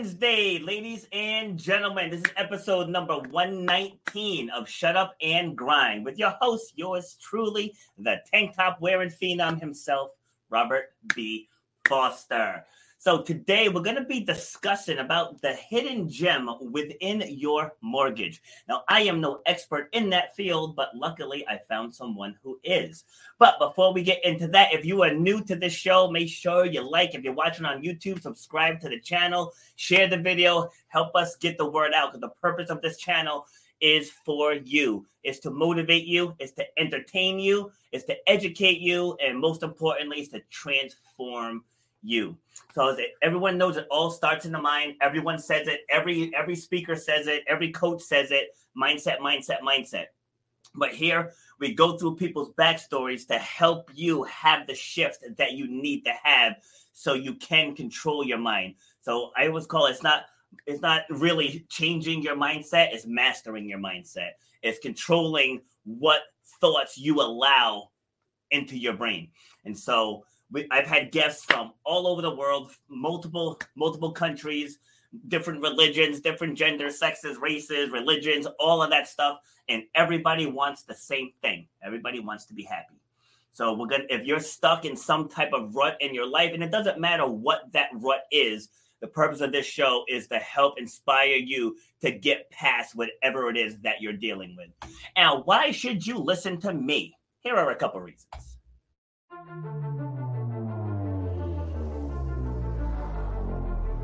Wednesday, ladies and gentlemen. This is episode number 119 of Shut Up and Grind with your host, yours truly, the tank top wearing phenom himself, Robert B. Foster. So today we're going to be discussing about the hidden gem within your mortgage. Now, I am no expert in that field, but luckily I found someone who is. But before we get into that, if you are new to this show, make sure you like. If you're watching on YouTube, subscribe to the channel, share the video, help us get the word out, because the purpose of this channel is for you. It's to motivate you, it's to entertain you, it's to educate you, and most importantly, it's to transform you. So as everyone knows, it all starts in the mind. Everyone says it. Every speaker says it. Every coach says it. Mindset, mindset, mindset. But here we go through people's backstories to help you have the shift that you need to have so you can control your mind. So I always call it, it's not really changing your mindset. It's mastering your mindset. It's controlling what thoughts you allow into your brain. And so I've had guests from all over the world, multiple countries, different religions, different genders, sexes, races, religions, all of that stuff. And everybody wants the same thing. Everybody wants to be happy. So if you're stuck in some type of rut in your life, and it doesn't matter what that rut is, the purpose of this show is to help inspire you to get past whatever it is that you're dealing with. Now, why should you listen to me? Here are a couple reasons.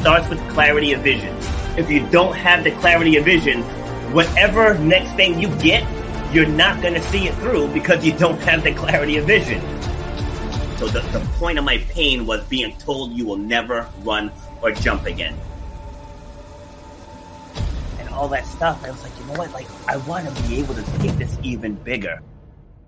Starts with clarity of vision. If you don't have the clarity of vision, whatever next thing you get, you're not going to see it through because you don't have the clarity of vision. So the point of my pain was being told you will never run or jump again. And all that stuff, I was like, you know what? Like, I want to be able to take this even bigger.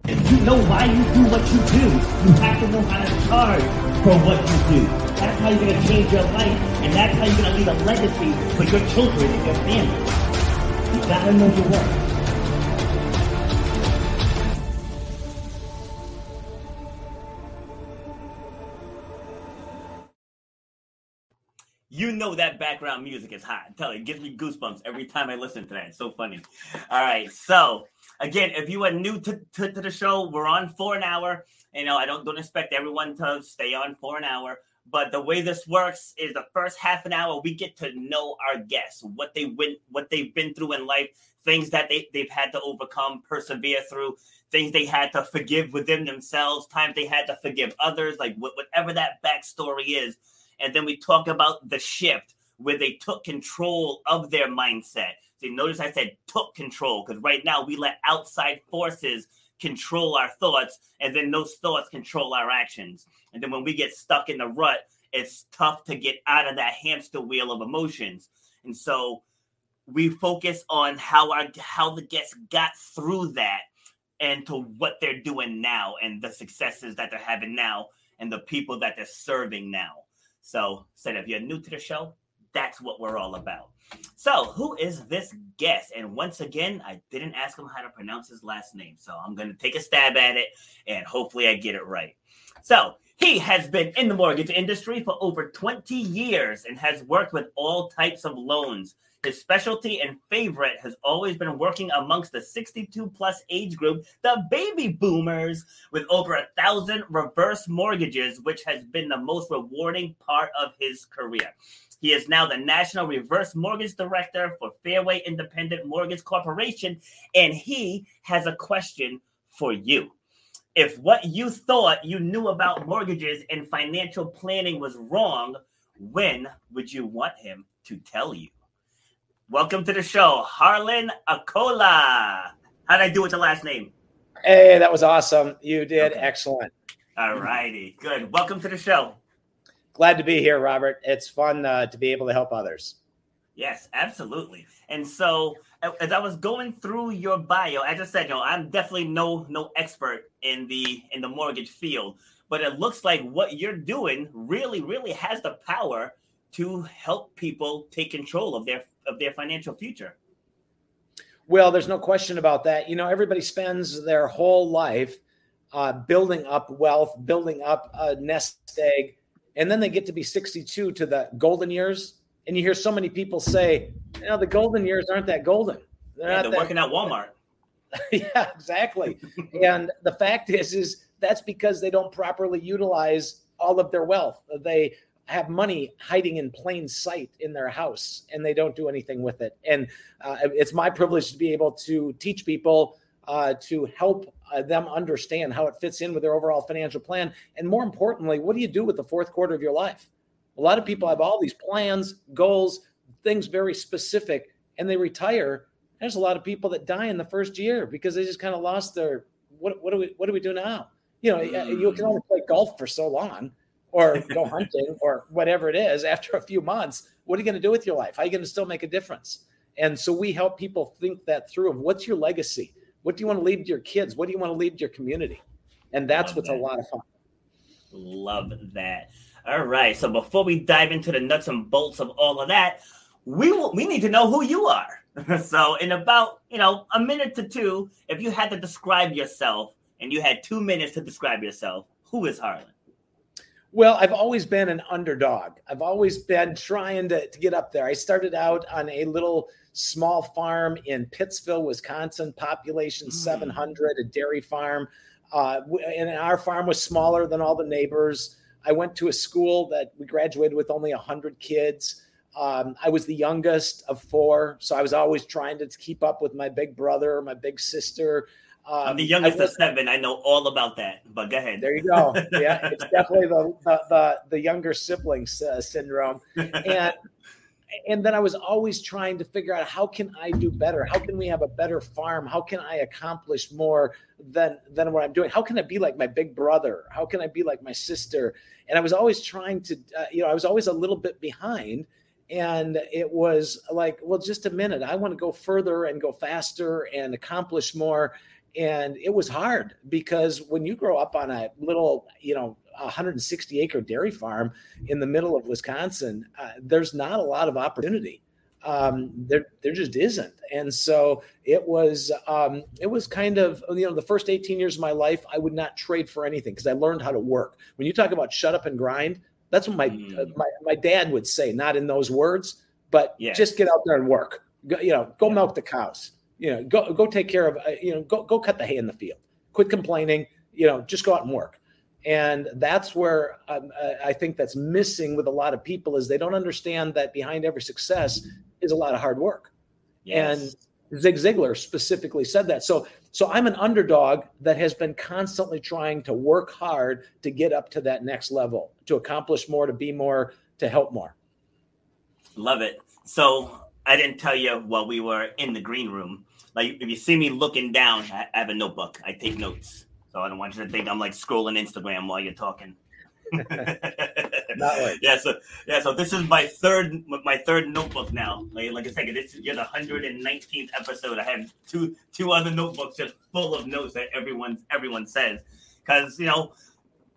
If you know why you do what you do, you have to know how to charge for what you do. That's how you're going to change your life, and that's how you're going to leave a legacy for your children and your family. You got to know your worth. You know that background music is hot. I'm telling you, it gives me goosebumps every time I listen to that. It's so funny. All right, so again, if you are new to the show, we're on for an hour. You know, I don't expect everyone to stay on for an hour. But the way this works is the first half an hour, we get to know our guests, what they've been through in life, things that they've had to overcome, persevere through, things they had to forgive within themselves, times they had to forgive others, like whatever that backstory is. And then we talk about the shift where they took control of their mindset. So you notice I said took control, because right now we let outside forces control our thoughts, and then those thoughts control our actions. And then when we get stuck in the rut, it's tough to get out of that hamster wheel of emotions. And so we focus on how the guests got through that and to what they're doing now and the successes that they're having now and the people that they're serving now. So said, if you're new to the show, that's what we're all about. So who is this guest? And once again, I didn't ask him how to pronounce his last name. So I'm going to take a stab at it and hopefully I get it right. So he has been in the mortgage industry for over 20 years and has worked with all types of loans. His specialty and favorite has always been working amongst the 62-plus age group, the baby boomers, with over 1,000 reverse mortgages, which has been the most rewarding part of his career. He is now the National Reverse Mortgage Director for Fairway Independent Mortgage Corporation, and he has a question for you. If what you thought you knew about mortgages and financial planning was wrong, when would you want him to tell you? Welcome to the show, Harlan Akola. How'd I do with the last name? Hey, that was awesome. You did. Okay. Excellent. All righty. Good. Welcome to the show. glad to be here, Robert. It's fun to be able to help others. Yes, absolutely. And so as I was going through your bio, as I said, you know, I'm definitely no expert in the mortgage field, but it looks like what you're doing really, really has the power to help people take control of their financial future. Well, there's no question about that. You know, everybody spends their whole life building up wealth, building up a nest egg, and then they get to be 62 to the golden years. And you hear so many people say, you know, the golden years aren't that golden. They're working at Walmart. Yeah, exactly. And the fact is that's because they don't properly utilize all of their wealth. They have money hiding in plain sight in their house, and they don't do anything with it. And it's my privilege to be able to teach people to help them understand how it fits in with their overall financial plan. And more importantly, what do you do with the fourth quarter of your life? A lot of people have all these plans, goals, things very specific, and they retire. There's a lot of people that die in the first year because they just kind of lost their, what do we do now? You know, you can only play golf for so long or go hunting or whatever it is. After a few months, what are you going to do with your life? How are you going to still make a difference? And so we help people think that through of what's your legacy? What do you want to leave to your kids? What do you want to leave to your community? And that's what's a lot of fun. Love that. All right. So before we dive into the nuts and bolts of all of that, we need to know who you are. So in about, you know, a minute to two, if you had to describe yourself and you had 2 minutes to describe yourself, who is Harlan? Well, I've always been an underdog. I've always been trying to get up there. I started out on a little small farm in Pittsville, Wisconsin, population 700, a dairy farm. And our farm was smaller than all the neighbors. I went to a school that we graduated with only 100 kids. I was the youngest of four, so I was always trying to keep up with my big brother, my big sister. I'm the youngest of seven. I know all about that, but go ahead. There you go. Yeah, it's definitely the younger sibling syndrome. And then I was always trying to figure out, how can I do better? How can we have a better farm? How can I accomplish more than what I'm doing? How can I be like my big brother? How can I be like my sister? And I was always trying to, I was always a little bit behind. And it was like, well, just a minute. I want to go further and go faster and accomplish more. And it was hard because when you grow up on a little, 160 acre dairy farm in the middle of Wisconsin, there's not a lot of opportunity. There just isn't. And so it was kind of, the first 18 years of my life, I would not trade for anything because I learned how to work. When you talk about shut up and grind, that's what my dad would say, not in those words, but just get out there and work, go milk the cows. Go take care of, go cut the hay in the field, quit complaining, just go out and work. And that's where I think that's missing with a lot of people is they don't understand that behind every success is a lot of hard work. Yes. And Zig Ziglar specifically said that. So I'm an underdog that has been constantly trying to work hard to get up to that next level, to accomplish more, to be more, to help more. Love it. So I didn't tell you while we were in the green room. Like, if you see me looking down, I have a notebook. I take notes. So I don't want you to think I'm like scrolling Instagram while you're talking. So this is my third notebook now. Like I said, you're the 119th episode. I have two other notebooks just full of notes that everyone says. Because,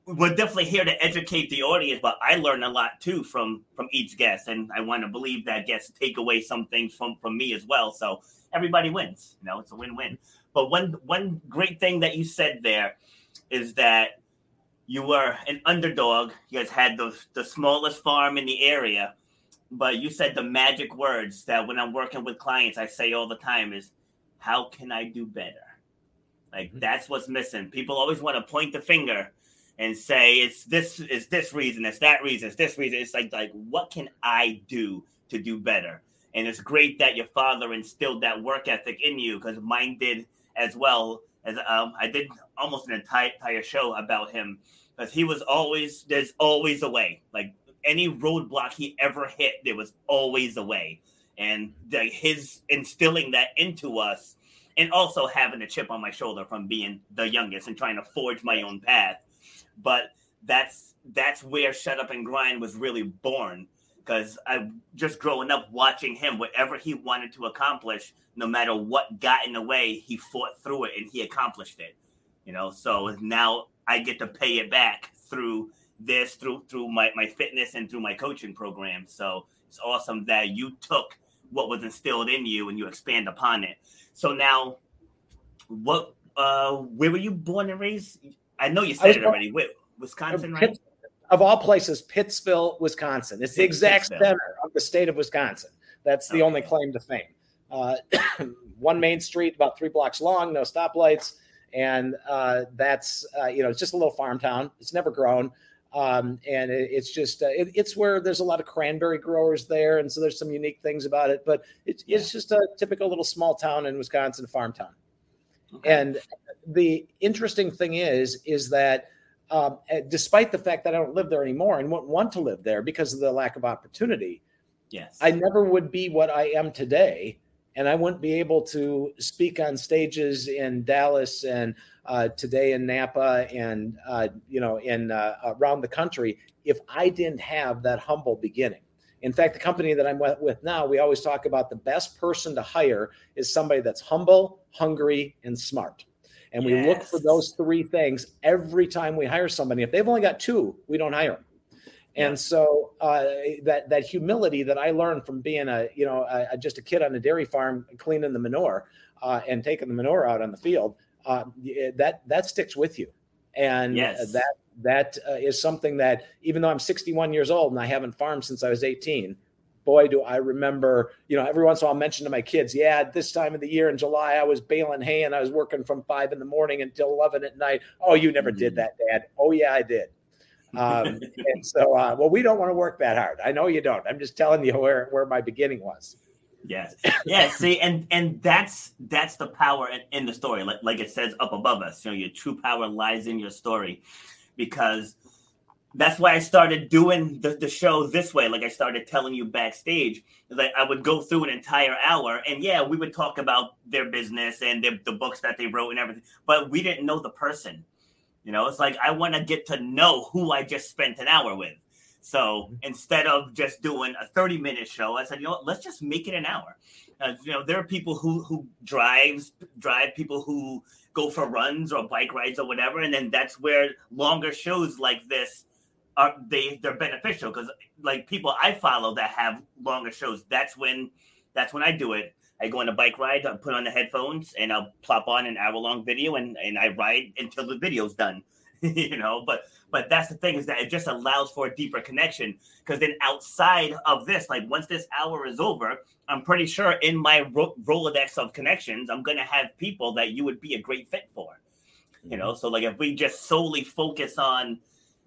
we're definitely here to educate the audience, but I learn a lot too from each guest. And I want to believe that guests take away some things from me as well. So everybody wins, it's a win-win. But one great thing that you said there is that you were an underdog. You guys had the smallest farm in the area, but you said the magic words that when I'm working with clients, I say all the time is, how can I do better? Like, that's what's missing. People always want to point the finger and say, it's this reason, it's that reason, it's this reason. It's like what can I do to do better? And it's great that your father instilled that work ethic in you, because mine did as well. As I did almost an entire show about him, because he was always, there's always a way. Like, any roadblock he ever hit, there was always a way. And his instilling that into us, and also having a chip on my shoulder from being the youngest and trying to forge my own path. But that's that's where Shut Up and Grind was really born, because I just growing up watching him, whatever he wanted to accomplish, no matter what got in the way, he fought through it and he accomplished it, you know? So now I get to pay it back through this, through my fitness and through my coaching program. So it's awesome that you took what was instilled in you and you expand upon it. So now what, where were you born and raised? I know you said it already. Wait, Wisconsin, right? Of all places, Pittsville, Wisconsin. It's the exact center of the state of Wisconsin. That's the only claim to fame. One main street, about 3 blocks long, no stoplights. And that's, it's just a little farm town. It's never grown. And it's just, it's where there's a lot of cranberry growers there. And so there's some unique things about it. But it's just a typical little small town in Wisconsin, farm town. Okay. And the interesting thing is that despite the fact that I don't live there anymore and wouldn't want to live there because of the lack of opportunity, yes, I never would be what I am today. And I wouldn't be able to speak on stages in Dallas and today in Napa and, in around the country if I didn't have that humble beginning. In fact, the company that I'm with now, we always talk about the best person to hire is somebody that's humble, hungry, and smart. And we look for those 3 things every time we hire somebody. If they've only got 2, we don't hire them. And so that humility that I learned from being just a kid on a dairy farm cleaning the manure and taking the manure out on the field, that sticks with you. And that is something that, even though I'm 61 years old and I haven't farmed since I was 18, boy, do I remember, every once in a while I mention to my kids, this time of the year in July, I was baling hay and I was working from 5 a.m. until 11 p.m. Oh, you never did that, Dad. Oh, yeah, I did. And so, we don't want to work that hard. I know you don't. I'm just telling you where my beginning was. Yes. Yeah. See, and that's the power in the story. Like it says up above us, your true power lies in your story, because that's why I started doing the show this way. Like I started telling you backstage, like I would go through an entire hour and we would talk about their business and the books that they wrote and everything, but we didn't know the person. It's like I want to get to know who I just spent an hour with. So instead of just doing a 30-minute show, I said, let's just make it an hour. There are people who drive, people who go for runs or bike rides or whatever, and then that's where longer shows like this are. They're beneficial because, like, people I follow that have longer shows, that's when I do it. I go on a bike ride, I put on the headphones, and I'll plop on an hour-long video, and I ride until the video's done, But that's the thing, is that it just allows for a deeper connection, because then outside of this, like once this hour is over, I'm pretty sure in my Rolodex of connections, I'm going to have people that you would be a great fit for, So like if we just solely focus on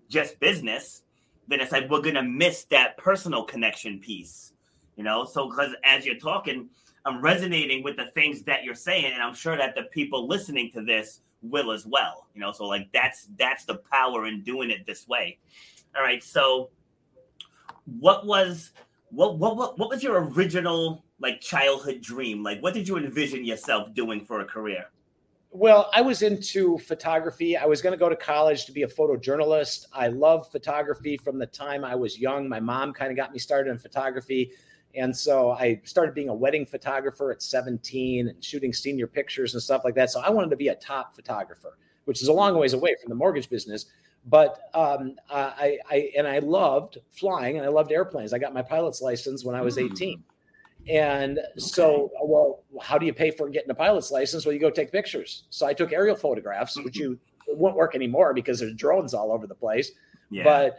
just business, then it's like we're going to miss that personal connection piece, So because as you're talking, I'm resonating with the things that you're saying, and I'm sure that the people listening to this will as well, So like that's the power in doing it this way. All right, so what was your original like childhood dream? Like, what did you envision yourself doing for a career? Well, I was into photography. I was going to go to college to be a photojournalist. I love photography from the time I was young. My mom kind of got me started in photography. And so I started being a wedding photographer at 17 and shooting senior pictures and stuff like that. So I wanted to be a top photographer, which is a long ways away from the mortgage business. But I loved flying and I loved airplanes. I got my pilot's license when I was 18. And so, how do you pay for getting a pilot's license? Well, you go take pictures. So I took aerial photographs, which won't work anymore because there's drones all over the place. Yeah. But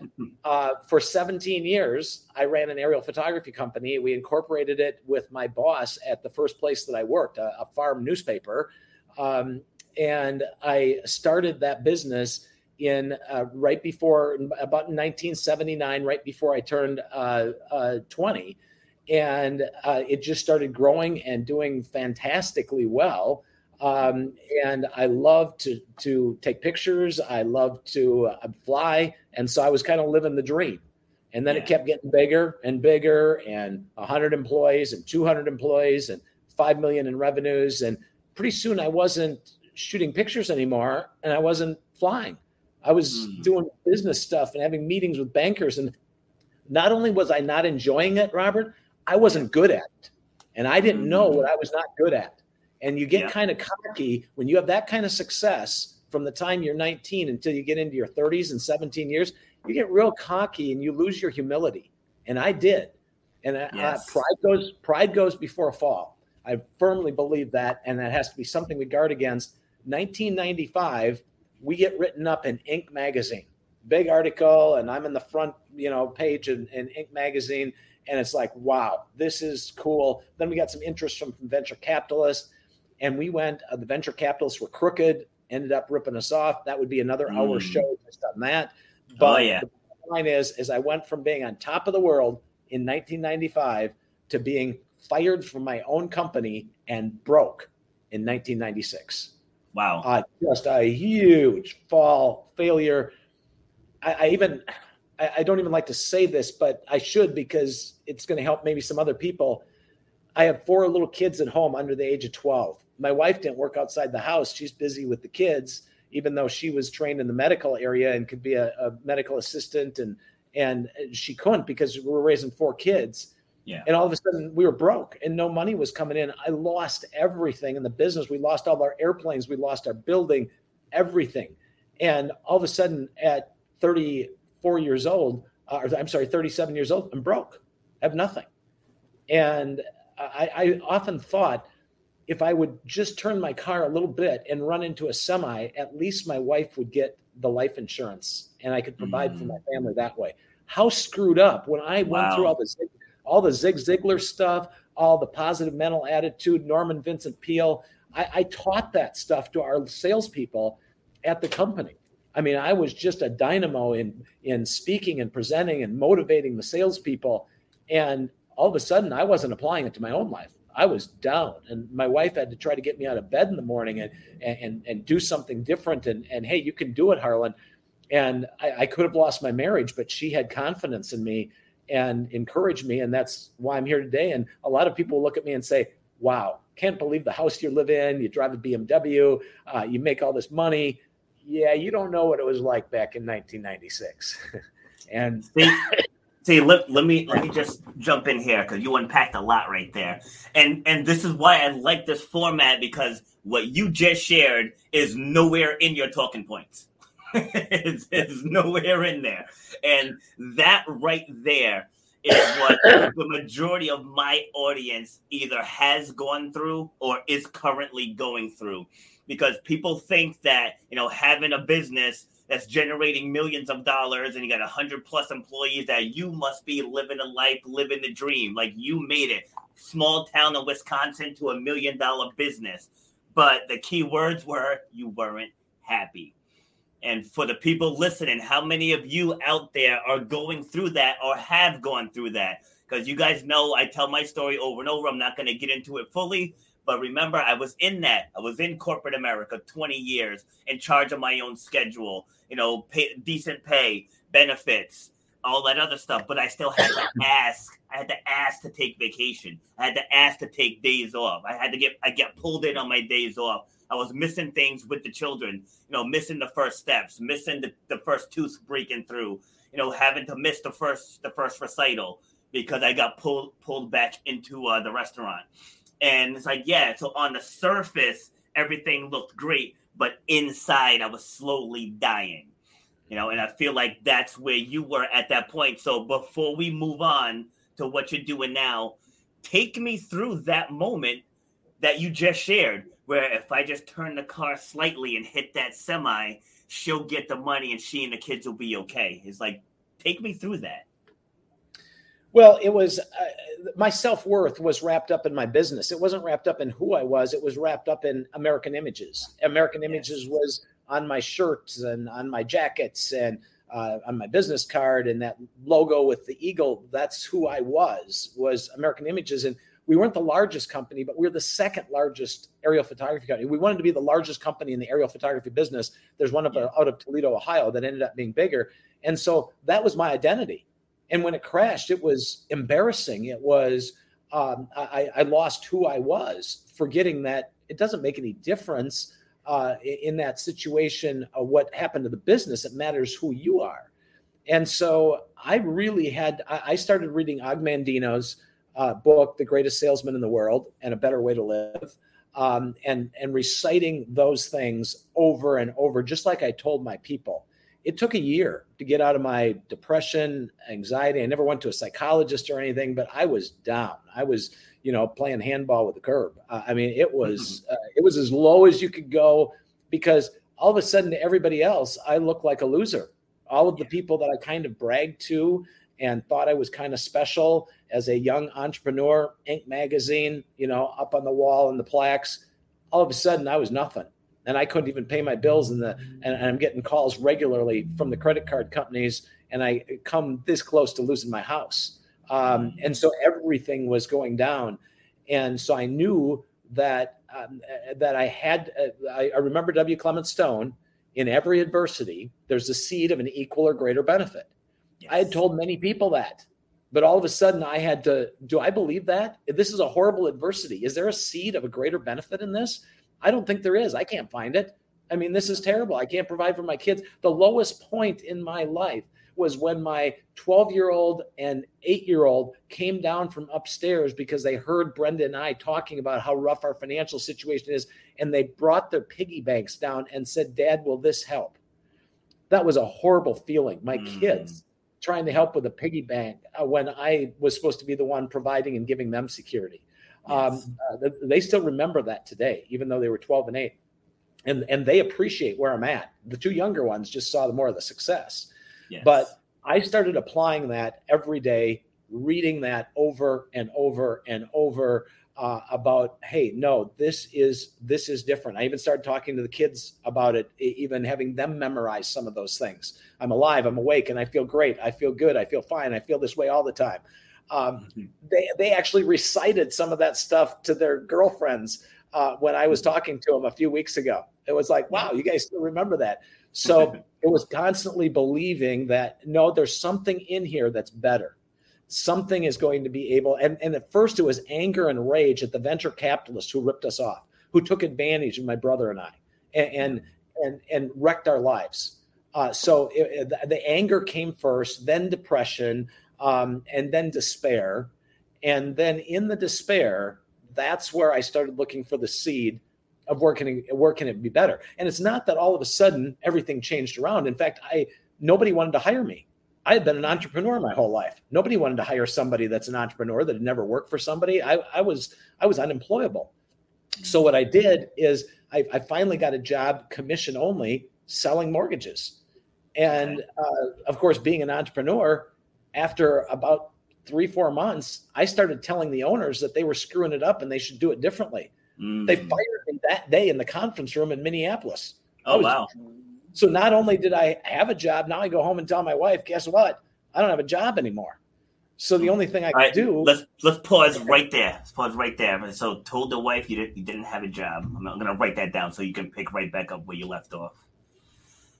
for 17 years, I ran an aerial photography company. We incorporated it with my boss at the first place that I worked, a farm newspaper. And I started that business in about 1979, right before I turned 20. And it just started growing and doing fantastically well. And I love to take pictures. I love to fly. And so I was kind of living the dream. And then it kept getting bigger and bigger, and 100 employees and 200 employees and 5 million in revenues. And pretty soon I wasn't shooting pictures anymore and I wasn't flying. I was doing business stuff and having meetings with bankers. And not only was I not enjoying it, Robert, I wasn't good at it. And I didn't know what I was not good at. And you get kind of cocky when you have that kind of success from the time you're 19 until you get into your 30s and 17 years, you get real cocky and you lose your humility. And I did. And pride goes before a fall. I firmly believe that. And that has to be something we guard against. 1995, we get written up in Ink Magazine, big article. And I'm in the front, page in Ink Magazine. And it's like, wow, this is cool. Then we got some interest from venture capitalists, and we went, the venture capitalists were crooked, ended up ripping us off. That would be another hour show just on that. But the line is I went from being on top of the world in 1995 to being fired from my own company and broke in 1996. Wow. Just a huge failure. I don't even like to say this, but I should, because it's going to help maybe some other people. I have 4 little kids at home under the age of 12. My wife didn't work outside the house. She's busy with the kids, even though she was trained in the medical area and could be a medical assistant. And she couldn't, because we were raising 4 kids. Yeah. And all of a sudden we were broke and no money was coming in. I lost everything in the business. We lost all our airplanes. We lost our building, everything. And all of a sudden at 37 years old, I'm broke, I have nothing. And I often thought, if I would just turn my car a little bit and run into a semi, at least my wife would get the life insurance and I could provide for my family that way. How screwed up when I went through all the Zig Ziglar stuff, all the positive mental attitude, Norman Vincent Peale. I taught that stuff to our salespeople at the company. I mean, I was just a dynamo in speaking and presenting and motivating the salespeople. And all of a sudden, I wasn't applying it to my own life. I was down. And my wife had to try to get me out of bed in the morning and do something different. And hey, you can do it, Harlan. And I could have lost my marriage, but she had confidence in me and encouraged me. And that's why I'm here today. And a lot of people look at me and say, wow, can't believe the house you live in. You drive a BMW. You make all this money. Yeah, you don't know what it was like back in 1996. And let me just jump in here, because you unpacked a lot right there. And this is why I like this format, because what you just shared is nowhere in your talking points. It's nowhere in there. And that right there is what the majority of my audience either has gone through or is currently going through. Because people think that, having a business that's generating millions of dollars and you got 100+ employees, that you must be living a life, living the dream. Like, you made it. Small town in Wisconsin to $1 million business. But the key words were, you weren't happy. And for the people listening, how many of you out there are going through that or have gone through that? Because you guys know I tell my story over and over. I'm not going to get into it fully. But remember, I was in that. I was in corporate America 20 years, in charge of my own schedule, decent pay, benefits, all that other stuff. But I still had to ask. I had to ask to take vacation. I had to ask to take days off. I got pulled in on my days off. I was missing things with the children, missing the first steps, missing the first tooth breaking through, having to miss the first recital because I got pulled back into the restaurant. And it's like, so on the surface, everything looked great, but inside I was slowly dying, and I feel like that's where you were at that point. So before we move on to what you're doing now, take me through that moment that you just shared, where if I just turn the car slightly and hit that semi, she'll get the money and she and the kids will be okay. It's like, take me through that. Well, it was my self-worth was wrapped up in my business. It wasn't wrapped up in who I was. It was wrapped up in American Images. American Images was on my shirts and on my jackets and on my business card, and that logo with the eagle. That's who I was American Images. And we weren't the largest company, but we were the second largest aerial photography company. We wanted to be the largest company in the aerial photography business. There's one out of Toledo, Ohio, that ended up being bigger. And so that was my identity. And when it crashed, it was embarrassing. It was, I lost who I was, forgetting that it doesn't make any difference in that situation, what happened to the business. It matters who you are. And so I really had, I started reading Og Mandino's book, The Greatest Salesman in the World and A Better Way to Live, and reciting those things over and over, just like I told my people. It took a year to get out of my depression, anxiety. I never went to a psychologist or anything, but I was down. I was, you know, playing handball with the curb. I mean, it was as low as you could go, because all of a sudden to everybody else, I looked like a loser. All of the people that I kind of bragged to and thought I was kind of special as a young entrepreneur, Ink Magazine, you know, up on the wall and the plaques, all of a sudden I was nothing. And I couldn't even pay my bills, and I'm getting calls regularly from the credit card companies, and I come this close to losing my house. And so everything was going down. And so I knew that I remember W. Clement Stone, in every adversity, there's the seed of an equal or greater benefit. Yes. I had told many people that, but all of a sudden I had to, do I believe that? This is a horrible adversity. Is there a seed of a greater benefit in this? I don't think there is. I can't find it. I mean, this is terrible. I can't provide for my kids. The lowest point in my life was when my 12-year-old and 8-year-old came down from upstairs because they heard Brenda and I talking about how rough our financial situation is. And they brought their piggy banks down and said, "Dad, will this help?" That was a horrible feeling. My kids trying to help with a piggy bank when I was supposed to be the one providing and giving them security. Yes. They still remember that today, even though they were 12 and 8, and they appreciate where I'm at. The two younger ones just saw the more of the success, yes. But I started applying that every day, reading that over and over and over about, hey, no, this is different. I even started talking to the kids about it, even having them memorize some of those things. I'm alive, I'm awake, and I feel great. I feel good. I feel fine. I feel this way all the time. They actually recited some of that stuff to their girlfriends when I was talking to them a few weeks ago. It was like, wow, you guys still remember that. So it was constantly believing that, no, there's something in here that's better. Something is going to be able. And at first it was anger and rage at the venture capitalists who ripped us off, who took advantage of my brother and I and wrecked our lives. So the anger came first, then depression, and then despair. And then in the despair, that's where I started looking for the seed of where can it be better? And it's not that all of a sudden everything changed around. In fact, nobody wanted to hire me. I had been an entrepreneur my whole life. Nobody wanted to hire somebody that's an entrepreneur that had never worked for somebody. I was unemployable. So what I did is I finally got a job, commission only, selling mortgages. And of course, being an entrepreneur, after about 3-4 months, I started telling the owners that they were screwing it up and they should do it differently. Mm-hmm. They fired me that day in the conference room in Minneapolis. Oh, wow. So not only did I have a job, now I go home and tell my wife, guess what? I don't have a job anymore. So the only thing I could do. Let's pause right there. So told the wife you didn't have a job. I'm going to write that down so you can pick right back up where you left off.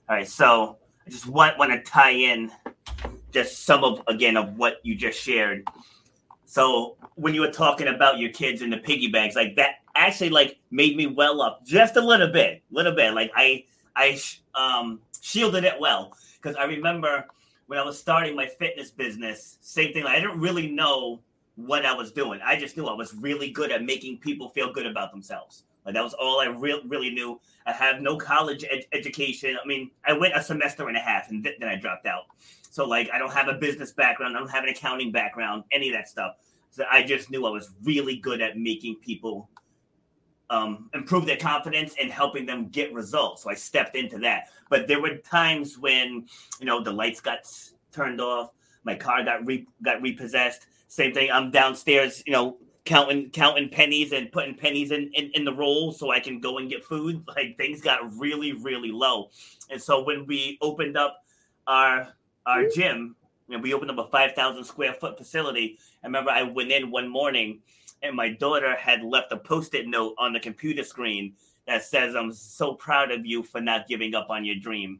All right. So I just want to tie in just some of what you just shared. So when you were talking about your kids and the piggy banks, like that actually like made me well up just a little bit. Like I shielded it well, because I remember when I was starting my fitness business, same thing. Like I didn't really know what I was doing. I just knew I was really good at making people feel good about themselves. Like that was all I really knew. I had no college education. I mean, I went a semester and a half and then I dropped out. So, like, I don't have a business background. I don't have an accounting background, any of that stuff. So I just knew I was really good at making people improve their confidence and helping them get results. So I stepped into that. But there were times when, you know, the lights got turned off. My car got repossessed. Same thing. I'm downstairs, you know, counting pennies and putting pennies in the roll so I can go and get food. Like, things got really, really low. And so when we opened up our gym, and we opened up a 5,000 square foot facility. I remember I went in one morning and my daughter had left a Post-it note on the computer screen that says, "I'm so proud of you for not giving up on your dream."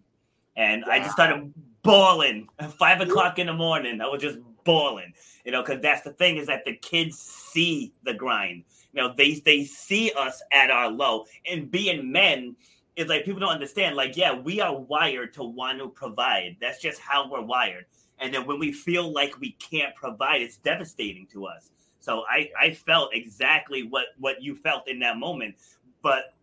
And wow. I just started bawling at 5 o'clock in the morning. I was just bawling, you know, because that's the thing, is that the kids see the grind. You know, they see us at our low. And being men is like, people don't understand. Like, yeah, we are wired to want to provide. That's just how we're wired. And then when we feel like we can't provide, it's devastating to us. So I felt exactly what you felt in that moment. But,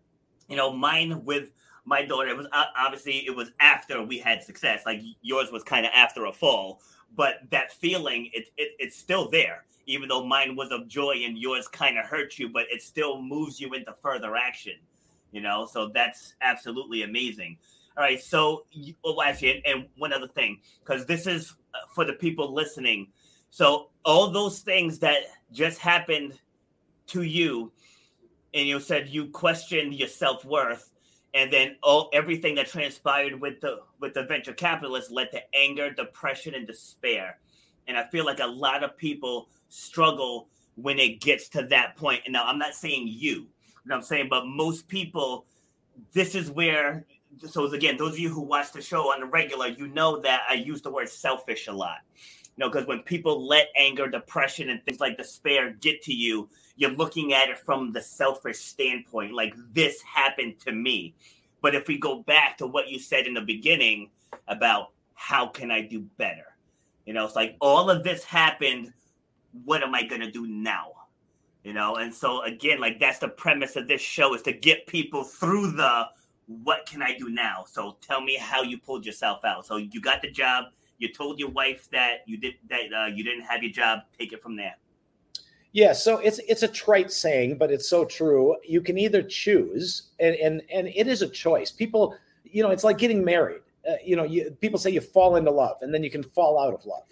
you know, mine with my daughter, it was obviously it was after we had success. Like yours was kind of after a fall. But that feeling, it's still there, even though mine was of joy and yours kind of hurt you, but it still moves you into further action, you know? So that's absolutely amazing. All right. So and one other thing, because this is for the people listening. So all those things that just happened to you, and you said you questioned your self-worth, and then everything that transpired with the venture capitalists led to anger, depression, and despair. And I feel like a lot of people struggle when it gets to that point. And now I'm not saying you know what I'm saying, but most people, this is where. So again, those of you who watch the show on the regular, you know that I use the word selfish a lot. You know, because when people let anger, depression, and things like despair get to you, you're looking at it from the selfish standpoint, like this happened to me. But if we go back to what you said in the beginning about how can I do better? You know, it's like all of this happened. What am I going to do now? You know, and so again, like that's the premise of this show, is to get people through the what can I do now? So tell me how you pulled yourself out. So you got the job. You told your wife that you didn't have your job. Take it from there. Yeah, so it's a trite saying, but it's so true. You can either choose, and it is a choice. People, you know, it's like getting married. People say you fall into love, and then you can fall out of love.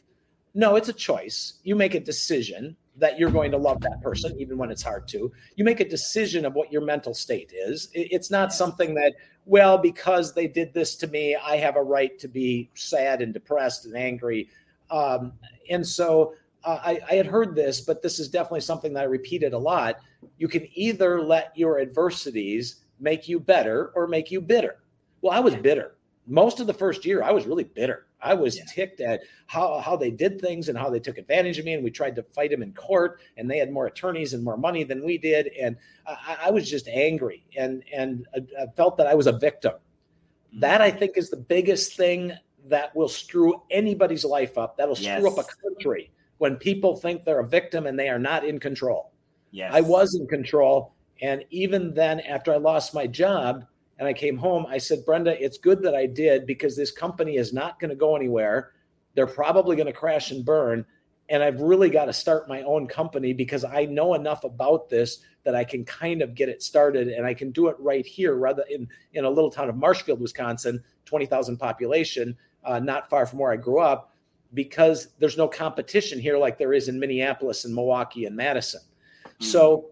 No, it's a choice. You make a decision that you're going to love that person, even when it's hard to. You make a decision of what your mental state is. It's not something that, well, because they did this to me, I have a right to be sad and depressed and angry. I had heard this, but this is definitely something that I repeated a lot. You can either let your adversities make you better or make you bitter. Well, I was bitter. Most of the first year, I was really bitter. I was ticked at how they did things and how they took advantage of me. And we tried to fight them in court, and they had more attorneys and more money than we did. And I was just angry and I felt that I was a victim. That, I think, is the biggest thing that will screw anybody's life up. That'll screw up a country. When people think they're a victim and they are not in control. Yes. I was in control. And even then, after I lost my job and I came home, I said, Brenda, it's good that I did, because this company is not going to go anywhere. They're probably going to crash and burn. And I've really got to start my own company, because I know enough about this that I can kind of get it started, and I can do it right here, rather in a little town of Marshfield, Wisconsin, 20,000 population, not far from where I grew up, because there's no competition here like there is in Minneapolis and Milwaukee and Madison. Mm-hmm. So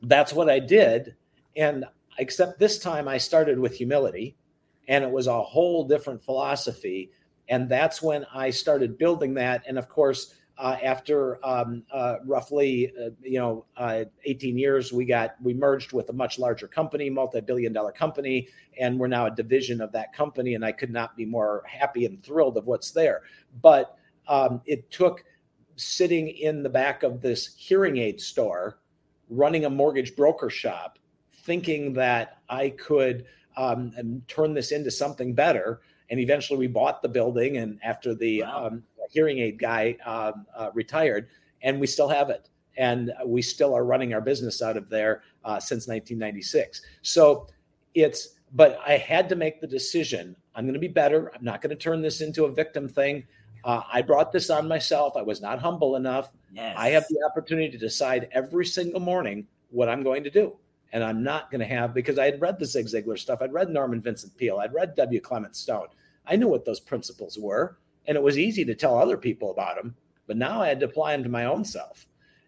that's what I did. And except this time I started with humility, and it was a whole different philosophy. And that's when I started building that. And of course, after roughly 18 years, we merged with a much larger company, multi-billion-dollar company, and we're now a division of that company. And I could not be more happy and thrilled of what's there. But it took sitting in the back of this hearing aid store, running a mortgage broker shop, thinking that I could turn this into something better. And eventually, we bought the building. And after the hearing aid guy retired, and we still have it, and we still are running our business out of there since 1996. But I had to make the decision. I'm going to be better. I'm not going to turn this into a victim thing. I brought this on myself. I was not humble enough. Yes. I have the opportunity to decide every single morning what I'm going to do. And I'm not going to have, because I had read the Zig Ziglar stuff. I'd read Norman Vincent Peale. I'd read W. Clement Stone. I knew what those principles were. And it was easy to tell other people about them, but now I had to apply them to my own self.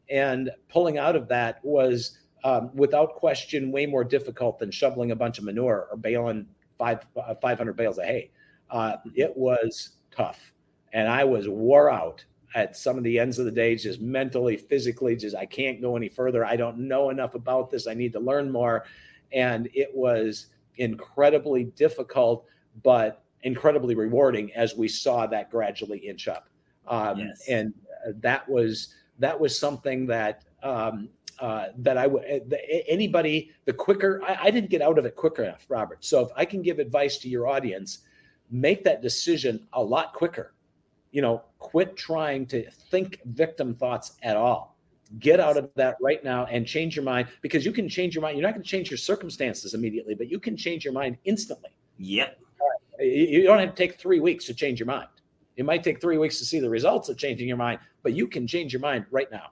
And pulling out of that was, without question, way more difficult than shoveling a bunch of manure or baling 500 bales of hay. It was tough. And I was wore out at some of the ends of the day, just mentally, physically, just I can't go any further. I don't know enough about this. I need to learn more. And it was incredibly difficult, but incredibly rewarding as we saw that gradually inch up. And that was something that that I would, anybody, the quicker, I didn't get out of it quick enough, Robert. So if I can give advice to your audience, make that decision a lot quicker. You know, quit trying to think victim thoughts at all. Get out of that right now and change your mind, because you can change your mind. You're not going to change your circumstances immediately, but you can change your mind instantly. Yep. You don't have to take 3 weeks to change your mind. It might take 3 weeks to see the results of changing your mind, but you can change your mind right now.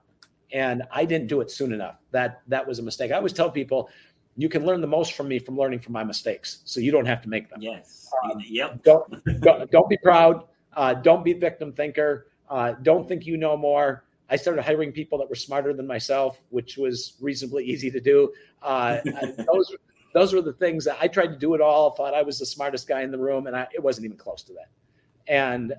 And I didn't do it soon enough. That was a mistake. I always tell people, you can learn the most from me from learning from my mistakes, so you don't have to make them. Yes. Yep. Don't be proud. Don't be victim thinker. Don't think you know more. I started hiring people that were smarter than myself, which was reasonably easy to do. Those were the things that I tried to do it all. Thought I was the smartest guy in the room, and it wasn't even close to that. And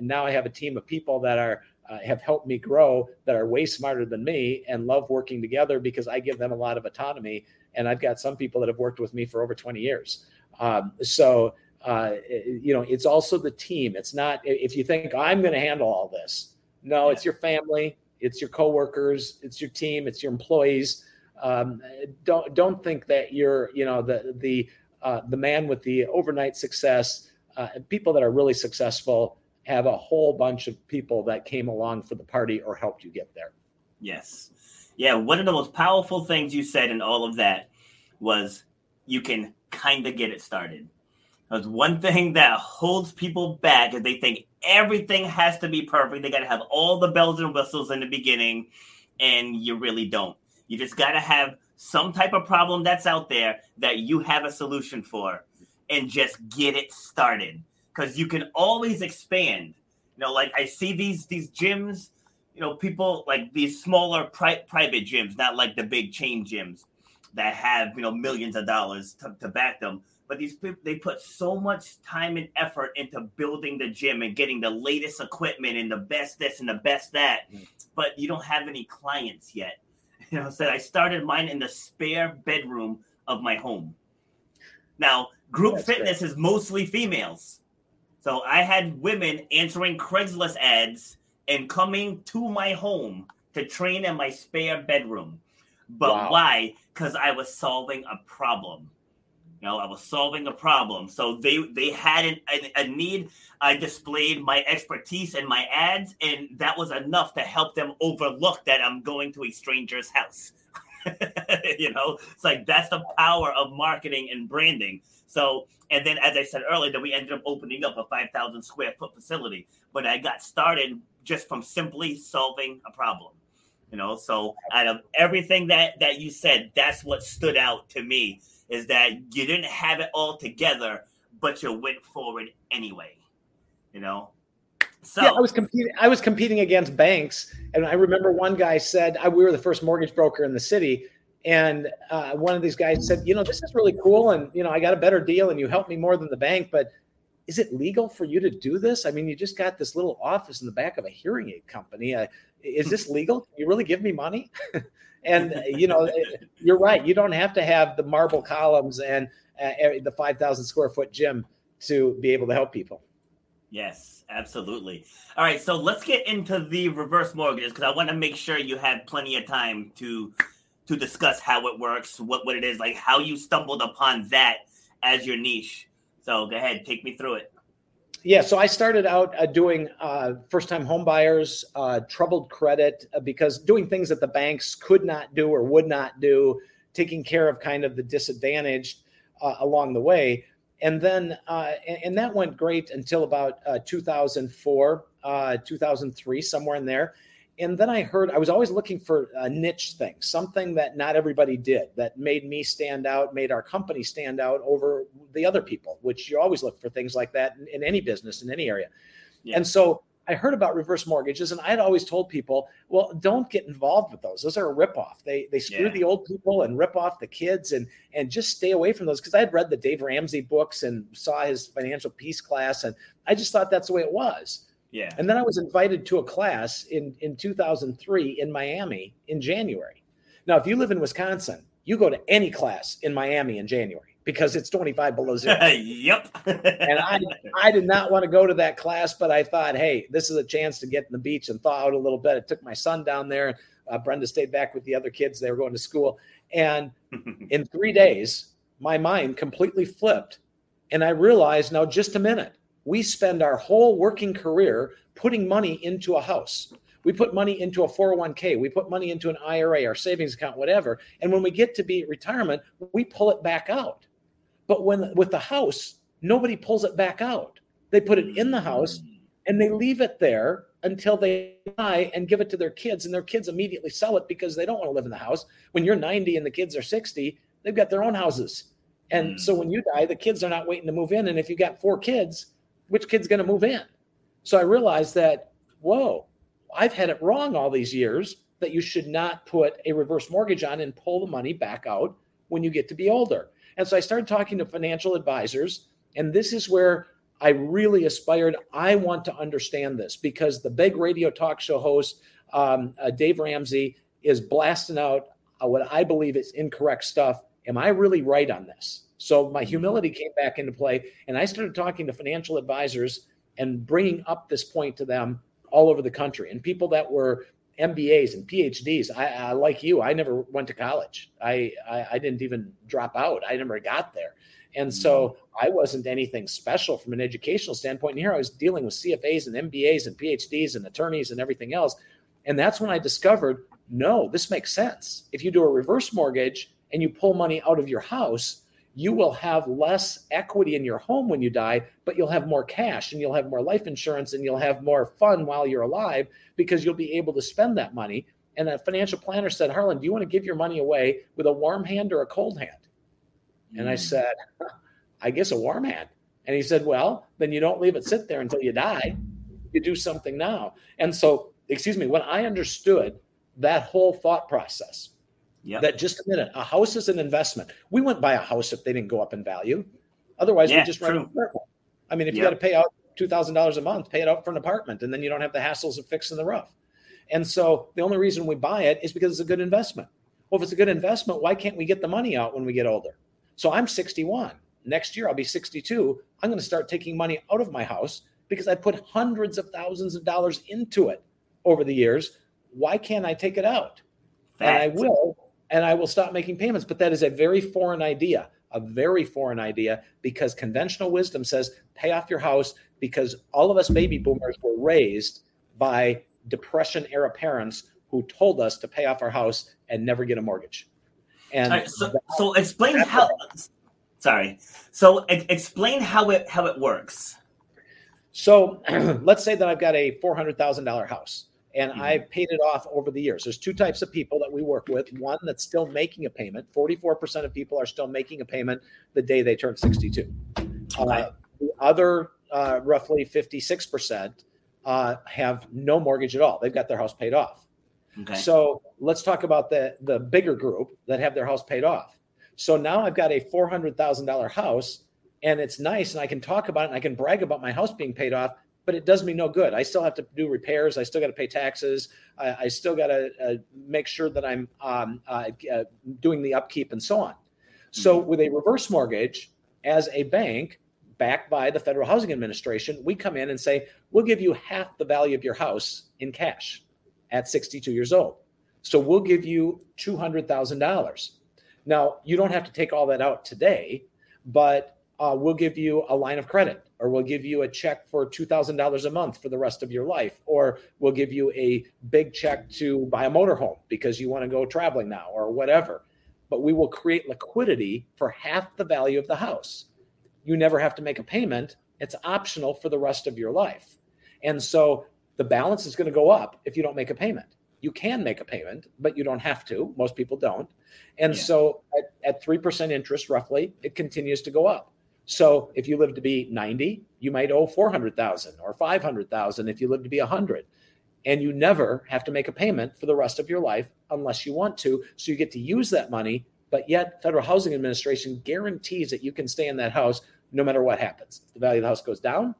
now I have a team of people that are have helped me grow, that are way smarter than me, and love working together because I give them a lot of autonomy. And I've got some people that have worked with me for over 20 years. You know, it's also the team. It's not, if you think I'm going to handle all this. No, it's your family, it's your coworkers, it's your team, it's your employees. Don't think that you're, you know, the man with the overnight success. People that are really successful have a whole bunch of people that came along for the party or helped you get there. Yes. Yeah. One of the most powerful things you said in all of that was you can kind of get it started. That's one thing that holds people back, is they think everything has to be perfect. They got to have all the bells and whistles in the beginning, and you really don't. You just got to have some type of problem that's out there that you have a solution for, and just get it started, because you can always expand. You know, like I see these gyms, you know, people like these smaller private gyms, not like the big chain gyms that have, you know, millions of dollars to back them. But these people, they put so much time and effort into building the gym and getting the latest equipment and the best this and the best that, but you don't have any clients yet. You know, so I started mine in the spare bedroom of my home. Now, group fitness is mostly females. So I had women answering Craigslist ads and coming to my home to train in my spare bedroom. But why? Because I was solving a problem. You know, I was solving a problem. So they had a need. I displayed my expertise in my ads, and that was enough to help them overlook that I'm going to a stranger's house. You know, it's like, that's the power of marketing and branding. So, and then as I said earlier, that we ended up opening up a 5,000 square foot facility, but I got started just from simply solving a problem. You know, so out of everything that you said, that's what stood out to me, is that you didn't have it all together, but you went forward anyway. You know, so yeah, I was competing against banks, and I remember one guy said, we were the first mortgage broker in the city, and one of these guys said, you know, this is really cool, and you know, I got a better deal, and you helped me more than the bank, but is it legal for you to do this? I mean, you just got this little office in the back of a hearing aid company. Is this legal? Can you really give me money? And, you know, you're right. You don't have to have the marble columns and the 5,000 square foot gym to be able to help people. Yes, absolutely. All right. So let's get into the reverse mortgages, because I want to make sure you have plenty of time to discuss how it works, what it is, like how you stumbled upon that as your niche. So go ahead. Take me through it. Yeah, so I started out doing first-time home buyers, troubled credit, because doing things that the banks could not do or would not do, taking care of kind of the disadvantaged along the way. And then and that went great until about 2004, 2003, somewhere in there. And then I heard, I was always looking for a niche thing, something that not everybody did, that made me stand out, made our company stand out over the other people, which you always look for things like that in any business, in any area. Yeah. And so I heard about reverse mortgages, and I had always told people, well, don't get involved with those. Those are a ripoff. They screw the old people and rip off the kids, and just stay away from those. Because I had read the Dave Ramsey books and saw his Financial Peace class, and I just thought that's the way it was. Yeah. And then I was invited to a class in 2003 in Miami in January. Now, if you live in Wisconsin, you go to any class in Miami in January because it's 25 below zero. Yep. And I did not want to go to that class, but I thought, hey, this is a chance to get in the beach and thaw out a little bit. I took my son down there. Brenda stayed back with the other kids. They were going to school. And in 3 days, my mind completely flipped. And I realized, now, just a minute, we spend our whole working career putting money into a house. We put money into a 401k. We put money into an IRA, our savings account, whatever. And when we get to be retirement, we pull it back out. But when with the house, nobody pulls it back out. They put it in the house and they leave it there until they die and give it to their kids. And their kids immediately sell it because they don't want to live in the house. When you're 90 and the kids are 60, they've got their own houses. And so when you die, the kids are not waiting to move in. And if you got 4 kids, which kid's going to move in? So I realized that, whoa, I've had it wrong all these years, that you should not put a reverse mortgage on and pull the money back out when you get to be older. And so I started talking to financial advisors. And this is where I really aspired. I want to understand this, because the big radio talk show host, Dave Ramsey, is blasting out what I believe is incorrect stuff. Am I really right on this? So my humility came back into play, and I started talking to financial advisors and bringing up this point to them all over the country, and people that were MBAs and PhDs. I like you, I never went to college. I didn't even drop out. I never got there. And so I wasn't anything special from an educational standpoint. And here I was dealing with CFAs and MBAs and PhDs and attorneys and everything else. And that's when I discovered, no, this makes sense. If you do a reverse mortgage and you pull money out of your house, you will have less equity in your home when you die, but you'll have more cash, and you'll have more life insurance, and you'll have more fun while you're alive, because you'll be able to spend that money. And a financial planner said, Harlan, do you want to give your money away with a warm hand or a cold hand? And I said, I guess a warm hand. And he said, well, then you don't leave it sit there until you die. You do something now. And so, when I understood that whole thought process, that just a minute, a house is an investment. We wouldn't buy a house if they didn't go up in value. Otherwise, we just rent an apartment. I mean, if you got to pay out $2,000 a month, pay it out for an apartment, and then you don't have the hassles of fixing the roof. And so the only reason we buy it is because it's a good investment. Well, if it's a good investment, why can't we get the money out when we get older? So I'm 61. Next year, I'll be 62. I'm going to start taking money out of my house because I put hundreds of thousands of dollars into it over the years. Why can't I take it out? And I will. And I will stop making payments. But that is a very foreign idea, because conventional wisdom says pay off your house, because all of us baby boomers were raised by Depression era parents who told us to pay off our house and never get a mortgage. And right, so explain how. So explain how it works. So let's say that I've got a $400,000 house. And I've paid it off over the years. There's two types of people that we work with. One that's still making a payment. 44% of people are still making a payment the day they turn 62. The other roughly 56% have no mortgage at all. They've got their house paid off. Okay. So let's talk about the bigger group that have their house paid off. So now I've got a $400,000 house, and it's nice, and I can talk about it, and I can brag about my house being paid off. But it does me no good. I still have to do repairs. I still got to pay taxes. I still got to make sure that I'm doing the upkeep and so on. So with a reverse mortgage, as a bank backed by the Federal Housing Administration, we come in and say, we'll give you half the value of your house in cash at 62 years old. So we'll give you $200,000. Now, you don't have to take all that out today, but we'll give you a line of credit, or we'll give you a check for $2,000 a month for the rest of your life, or we'll give you a big check to buy a motorhome because you want to go traveling now or whatever. But we will create liquidity for half the value of the house. You never have to make a payment. It's optional for the rest of your life. And so the balance is going to go up if you don't make a payment. You can make a payment, but you don't have to. Most people don't. And so at 3% interest, roughly, it continues to go up. So if you live to be 90, you might owe $400,000 or $500,000 if you live to be 100. And you never have to make a payment for the rest of your life unless you want to. So you get to use that money, but yet Federal Housing Administration guarantees that you can stay in that house no matter what happens. If the value of the house goes down,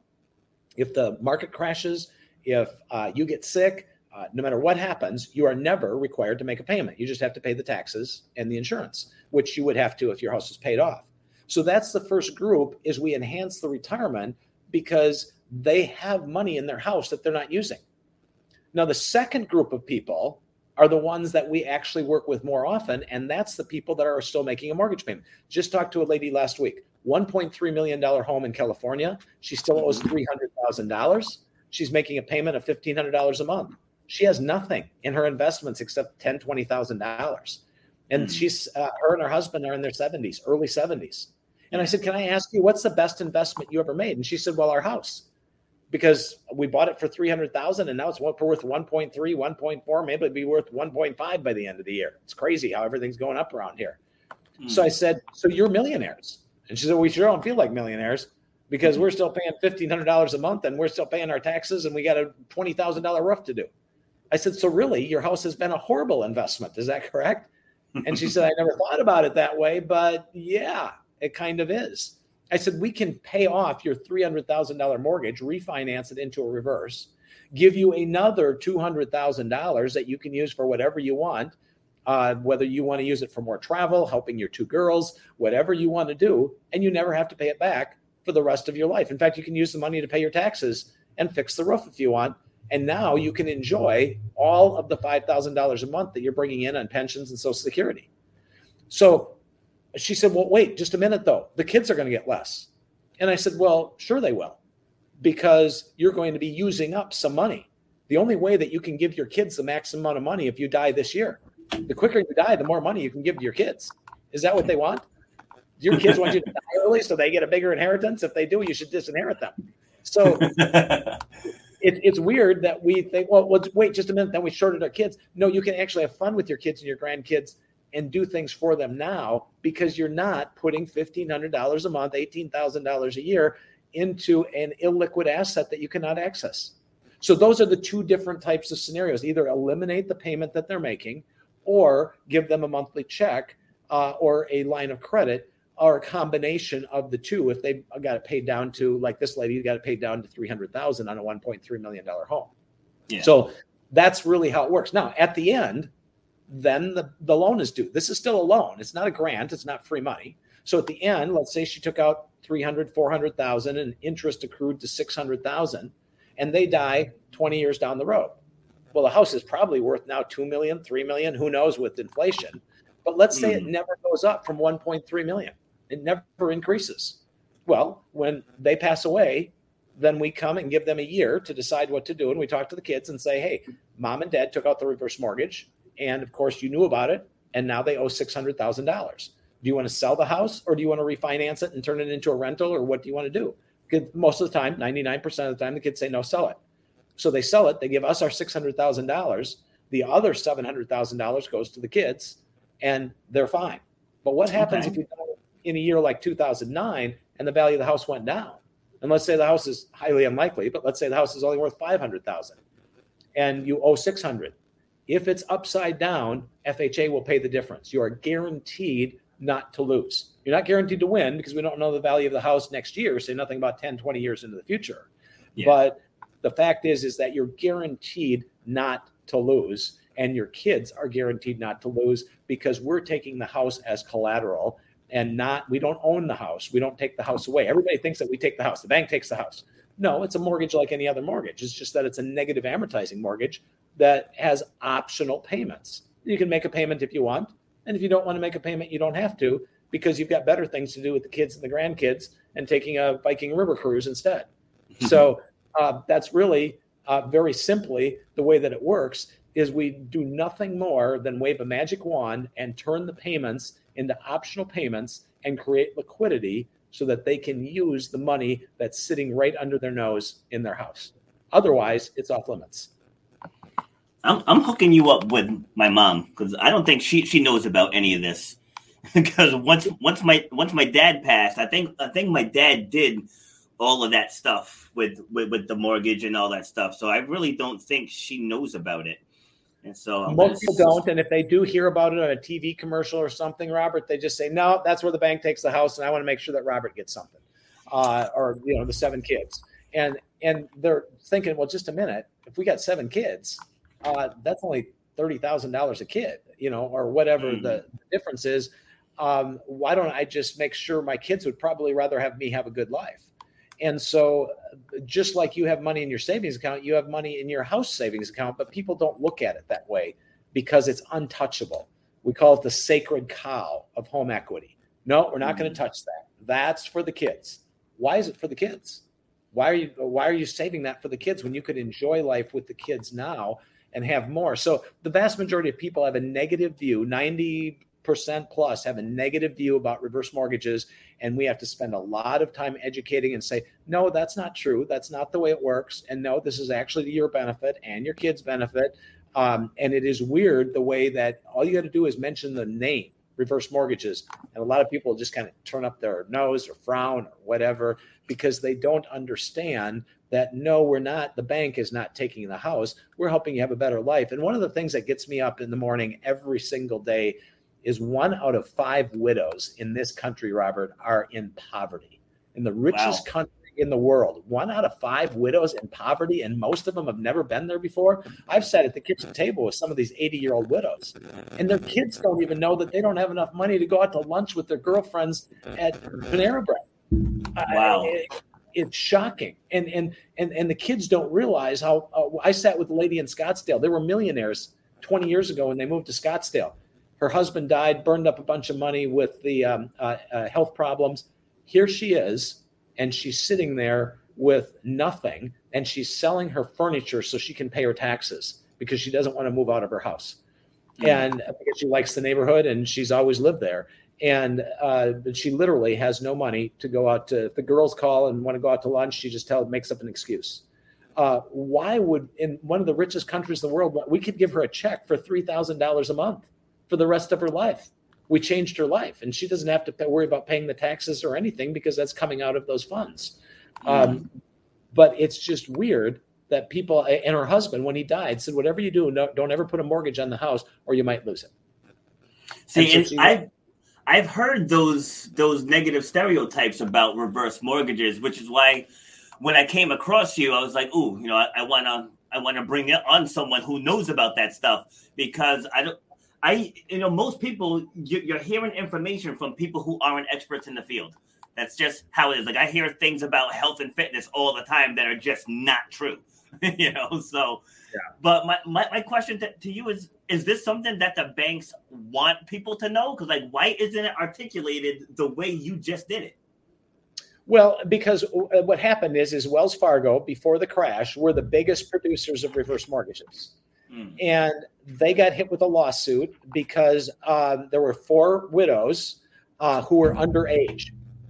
if the market crashes, if you get sick, no matter what happens, you are never required to make a payment. You just have to pay the taxes and the insurance, which you would have to if your house is paid off. So that's the first group, is we enhance the retirement because they have money in their house that they're not using. Now, the second group of people are the ones that we actually work with more often. And that's the people that are still making a mortgage payment. Just talked to a lady last week, $1.3 million home in California. She still owes $300,000. She's making a payment of $1,500 a month. She has nothing in her investments except $10,000, $20,000. And she's, her and her husband are in their 70s, early 70s. And I said, can I ask you, what's the best investment you ever made? And she said, well, our house, because we bought it for $300,000 and now it's worth 1.3, 1.4, maybe it'd be worth 1.5 by the end of the year. It's crazy how everything's going up around here. So I said, so you're millionaires. And she said, we sure don't feel like millionaires because we're still paying $1,500 a month and we're still paying our taxes and we got a $20,000 roof to do. I said, so really your house has been a horrible investment. Is that correct? And she said, I never thought about it that way, but yeah, it kind of is. I said, we can pay off your $300,000 mortgage, refinance it into a reverse, give you another $200,000 that you can use for whatever you want, whether you want to use it for more travel, helping your two girls, whatever you want to do, and you never have to pay it back for the rest of your life. In fact, you can use the money to pay your taxes and fix the roof if you want. And now you can enjoy all of the $5,000 a month that you're bringing in on pensions and Social Security. So she said, well, wait just a minute, though. The kids are going to get less. And I said, well, sure they will, because you're going to be using up some money. The only way that you can give your kids the maximum amount of money if you die this year, the quicker you die, the more money you can give to your kids. Is that what they want? Do your kids want you to die early so they get a bigger inheritance? If they do, you should disinherit them. So it's weird that we think, well, wait just a minute, then we shorted our kids. No, you can actually have fun with your kids and your grandkids and do things for them now because you're not putting $1,500 a month, $18,000 a year into an illiquid asset that you cannot access. So those are the two different types of scenarios. Either eliminate the payment that they're making or give them a monthly check or a line of credit or a combination of the two if they got it paid down to, like this lady got it paid down to $300,000 on a $1.3 million home. Yeah. So that's really how it works. Now, at the end, then the loan is due. This is still a loan. It's not a grant. It's not free money. So at the end, let's say she took out $300,000, $400,000 and interest accrued to $600,000 and they die 20 years down the road. Well, the house is probably worth now $2 million, $3 million, who knows with inflation. But let's say it never goes up from $1.3 million. It never increases. Well, when they pass away, then we come and give them a year to decide what to do. And we talk to the kids and say, hey, mom and dad took out the reverse mortgage. And of course, you knew about it. And now they owe $600,000. Do you want to sell the house or do you want to refinance it and turn it into a rental? Or what do you want to do? Because most of the time, 99% of the time, the kids say, no, sell it. So they sell it. They give us our $600,000. The other $700,000 goes to the kids and they're fine. But what happens if you don't in a year like 2009 and the value of the house went down? And let's say the house is highly unlikely, but let's say the house is only worth $500,000 and you owe $600,000. If it's upside down, FHA will pay the difference. You are guaranteed not to lose. You're not guaranteed to win because we don't know the value of the house next year, say nothing about 10, 20 years into the future. Yeah. But the fact is that you're guaranteed not to lose and your kids are guaranteed not to lose because we're taking the house as collateral. And we don't own the house. We don't take the house away. Everybody thinks that we take the house. The bank takes the house. No, it's a mortgage like any other mortgage. It's just that it's a negative amortizing mortgage that has optional payments. You can make a payment if you want. And if you don't want to make a payment, you don't have to because you've got better things to do with the kids and the grandkids and taking a Viking river cruise instead. So that's really very simply the way that it works is we do nothing more than wave a magic wand and turn the payments into optional payments and create liquidity so that they can use the money that's sitting right under their nose in their house. Otherwise, it's off limits. I'm hooking you up with my mom because I don't think she knows about any of this. Because once my dad passed, I think my dad did all of that stuff with the mortgage and all that stuff. So I really don't think she knows about it. And so most people don't. And if they do hear about it on a TV commercial or something, Robert, they just say, no, that's where the bank takes the house. And I want to make sure that Robert gets something or, you know, the seven kids. And they're thinking, well, just a minute. If we got seven kids, that's only $30,000 a kid, you know, or whatever the difference is. Why don't I just make sure my kids would probably rather have me have a good life? And so just like you have money in your savings account, you have money in your house savings account, but people don't look at it that way because it's untouchable. We call it the sacred cow of home equity. No, we're not going to touch that. That's for the kids. Why is it for the kids? Why are you saving that for the kids when you could enjoy life with the kids now and have more? So the vast majority of people have a negative view. 90% plus have a negative view about reverse mortgages. And we have to spend a lot of time educating and say, no, that's not true. That's not the way it works. And no, this is actually to your benefit and your kids' benefit. And it is weird the way that all you got to do is mention the name reverse mortgages. And a lot of people just kind of turn up their nose or frown or whatever, because they don't understand that, no, we're not. The bank is not taking the house. We're helping you have a better life. And one of the things that gets me up in the morning every single day is 1 out of 5 widows in this country, Robert, are in poverty. In the richest country in the world, 1 out of 5 widows in poverty, and most of them have never been there before. I've sat at the kitchen table with some of these 80-year-old widows, and their kids don't even know that they don't have enough money to go out to lunch with their girlfriends at Panera Bread. Wow. It's shocking. And the kids don't realize how I sat with a lady in Scottsdale. They were millionaires 20 years ago when they moved to Scottsdale. Her husband died, burned up a bunch of money with the health problems. Here she is, and she's sitting there with nothing, and she's selling her furniture so she can pay her taxes because she doesn't want to move out of her house. And because she likes the neighborhood, and she's always lived there. And she literally has no money to go out to. If the girls call and want to go out to lunch, she just makes up an excuse. Why would, in one of the richest countries in the world, we could give her a check for $3,000 a month for the rest of her life. We changed her life, and she doesn't have to worry about paying the taxes or anything because that's coming out of those funds. But it's just weird that people, and her husband, when he died, said, whatever you do, don't ever put a mortgage on the house or you might lose it. See, and so I've heard those negative stereotypes about reverse mortgages, which is why when I came across you, I was like, ooh, you know, I want to bring on someone who knows about that stuff, because most people, you're hearing information from people who aren't experts in the field. That's just how it is. Like, I hear things about health and fitness all the time that are just not true, you know? So, yeah. But my question to you is this something that the banks want people to know? Because, like, why isn't it articulated the way you just did it? Well, because what happened is Wells Fargo, before the crash, were the biggest producers of reverse mortgages. And they got hit with a lawsuit because there were 4 widows who were underage.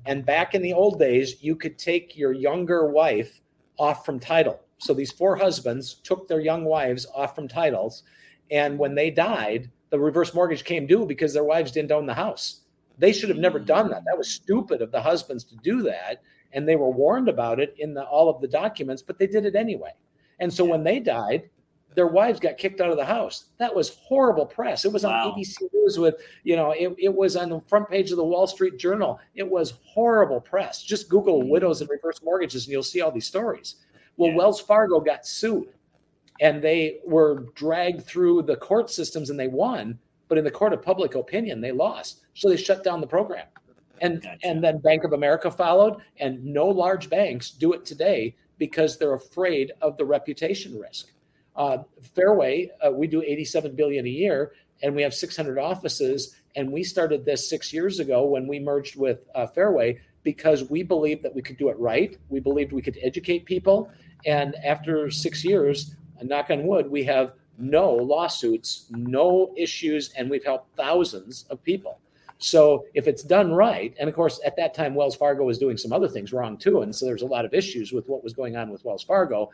And back in the old days, you could take your younger wife off from title. So these 4 husbands took their young wives off from titles. And when they died, the reverse mortgage came due because their wives didn't own the house. They should have never done that. That was stupid of the husbands to do that. And they were warned about it in all of the documents, but they did it anyway. And so when they died, their wives got kicked out of the house. That was horrible press. It was on ABC News with, it was on the front page of the Wall Street Journal. It was horrible press. Just Google widows and reverse mortgages and you'll see all these stories. Well, Wells Fargo got sued and they were dragged through the court systems and they won, but in the court of public opinion, they lost. So they shut down the program. And and then Bank of America followed, and no large banks do it today because they're afraid of the reputation risk. Fairway, we do $87 billion a year, and we have 600 offices. And we started this 6 years ago when we merged with Fairway because we believed that we could do it right. We believed we could educate people. And after 6 years, knock on wood, we have no lawsuits, no issues, and we've helped thousands of people. So if it's done right, and of course, at that time, Wells Fargo was doing some other things wrong too. And so there's a lot of issues with what was going on with Wells Fargo.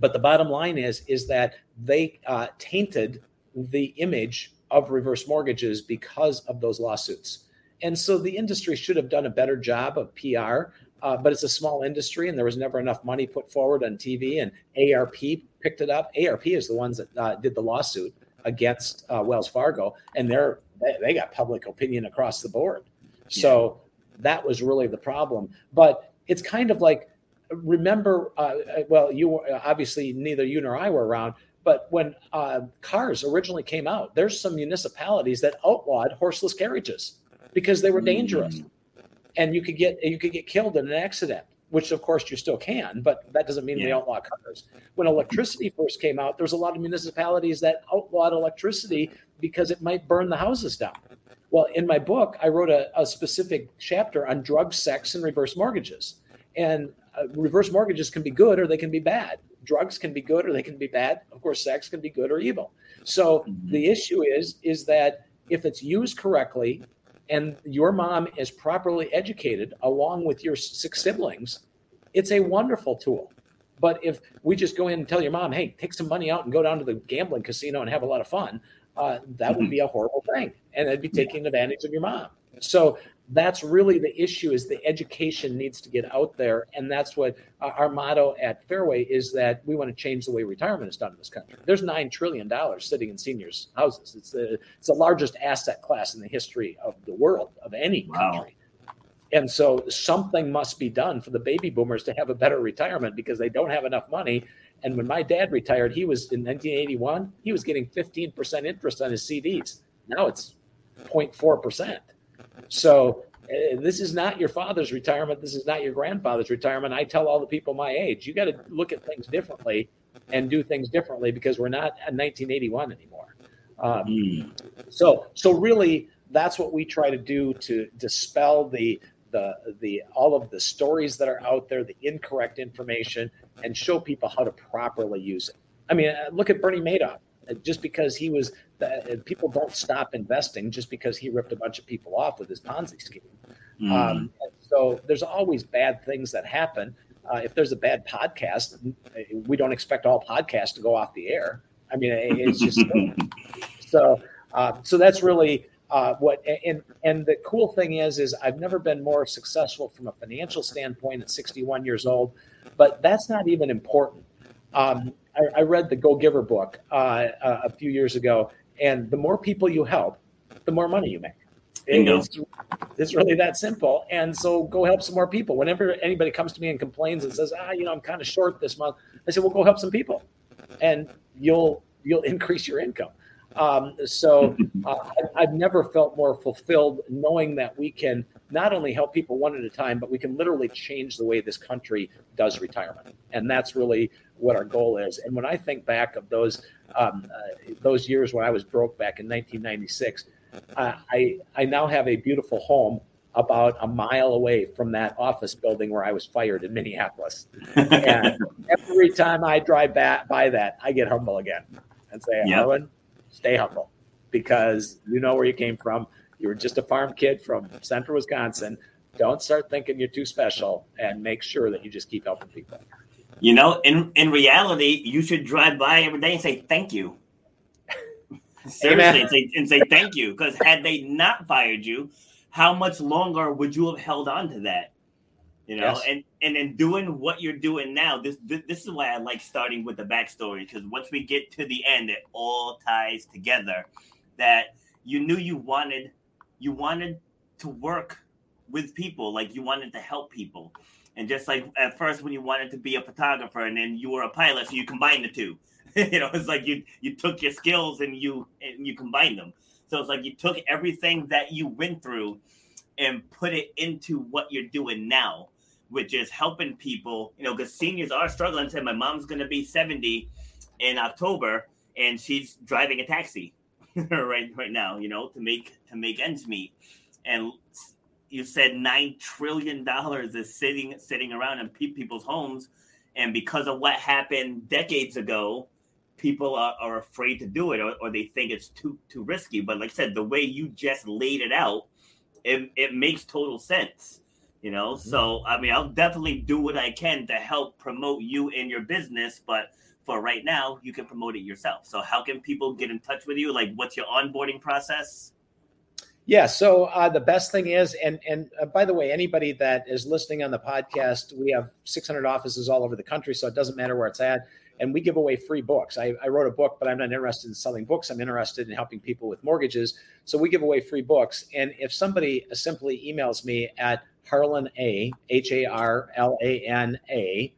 But the bottom line is that they tainted the image of reverse mortgages because of those lawsuits. And so the industry should have done a better job of PR, but it's a small industry and there was never enough money put forward on TV, and AARP picked it up. AARP is the ones that did the lawsuit against Wells Fargo, and they got public opinion across the board. So that was really the problem. But it's kind of like, remember, you obviously neither you nor I were around, but when cars originally came out, there's some municipalities that outlawed horseless carriages because they were dangerous, and you could get killed in an accident. which of course you still can, but that doesn't mean they outlaw cars. When electricity first came out, there's a lot of municipalities that outlawed electricity because it might burn the houses down. Well, in my book, I wrote a specific chapter on drugs, sex, and reverse mortgages. And reverse mortgages can be good or they can be bad. Drugs can be good or they can be bad. Of course, sex can be good or evil. So the issue is that if it's used correctly, and your mom is properly educated along with your six siblings, it's a wonderful tool. But if we just go in and tell your mom, hey, take some money out and go down to the gambling casino and have a lot of fun, that would be a horrible thing. And it'd be taking advantage of your mom. So that's really the issue, is the education needs to get out there. And that's what our motto at Fairway is, that we want to change the way retirement is done in this country. There's $9 trillion sitting in seniors' houses. It's the largest asset class in the history of the world, of any country. And so something must be done for the baby boomers to have a better retirement, because they don't have enough money. And when my dad retired, he was in 1981, he was getting 15% interest on his CDs. Now it's 0.4%. So this is not your father's retirement. This is not your grandfather's retirement. I tell all the people my age, you got to look at things differently and do things differently, because we're not in 1981 anymore. So really, that's what we try to do, to dispel the all of the stories that are out there, the incorrect information, and show people how to properly use it. I mean, look at Bernie Madoff. Just because he was, people don't stop investing just because he ripped a bunch of people off with his Ponzi scheme. So there's always bad things that happen. If there's a bad podcast, we don't expect all podcasts to go off the air. I mean, it's just so that's really what. And the cool thing is I've never been more successful from a financial standpoint at 61 years old. But that's not even important. I read the Go Giver book a few years ago, and the more people you help, the more money you make. It's really that simple. And so go help some more people. Whenever anybody comes to me and complains and says, I'm kind of short this month, I say, well, go help some people, and you'll increase your income. So I've never felt more fulfilled knowing that we can not only help people one at a time, but we can literally change the way this country does retirement. And that's really what our goal is. And when I think back of those years when I was broke back in 1996, I now have a beautiful home about a mile away from that office building where I was fired in Minneapolis. And every time I drive back by that, I get humble again and say, Harlan, stay humble, because you know where you came from. You were just a farm kid from central Wisconsin. Don't start thinking you're too special, and make sure that you just keep helping people. You know, in reality, you should drive by every day and say thank you. Seriously, and say thank you, because had they not fired you, how much longer would you have held on to that? You know, and in doing what you're doing now, this is why I like starting with the backstory, because once we get to the end, it all ties together. That you knew you wanted to work with people, like you wanted to help people. And just like at first when you wanted to be a photographer and then you were a pilot, so you combined the two. You know, it's like you took your skills and you combined them. So it's like you took everything that you went through and put it into what you're doing now, which is helping people, you know, because seniors are struggling. So my mom's going to be 70 in October, and she's driving a taxi right now, you know, to make ends meet. And you said $9 trillion is sitting around in people's homes. And because of what happened decades ago, people are afraid to do it, or they think it's too risky. But like I said, the way you just laid it out, it makes total sense, you know? So, I mean, I'll definitely do what I can to help promote you and your business. But for right now, you can promote it yourself. So how can people get in touch with you? Like, what's your onboarding process? Yeah. So the best thing is, and by the way, anybody that is listening on the podcast, we have 600 offices all over the country, so it doesn't matter where it's at. And we give away free books. I wrote a book, but I'm not interested in selling books. I'm interested in helping people with mortgages. So we give away free books. And if somebody simply emails me at Harlan A, HARLANA,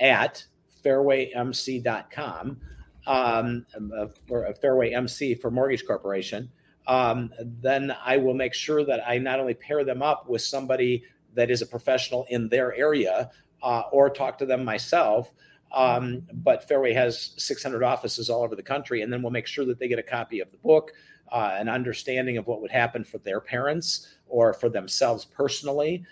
at fairwaymc.com, or Fairway MC for Mortgage Corporation, then I will make sure that I not only pair them up with somebody that is a professional in their area, or talk to them myself. But Fairway has 600 offices all over the country, and then we'll make sure that they get a copy of the book, an understanding of what would happen for their parents or for themselves personally,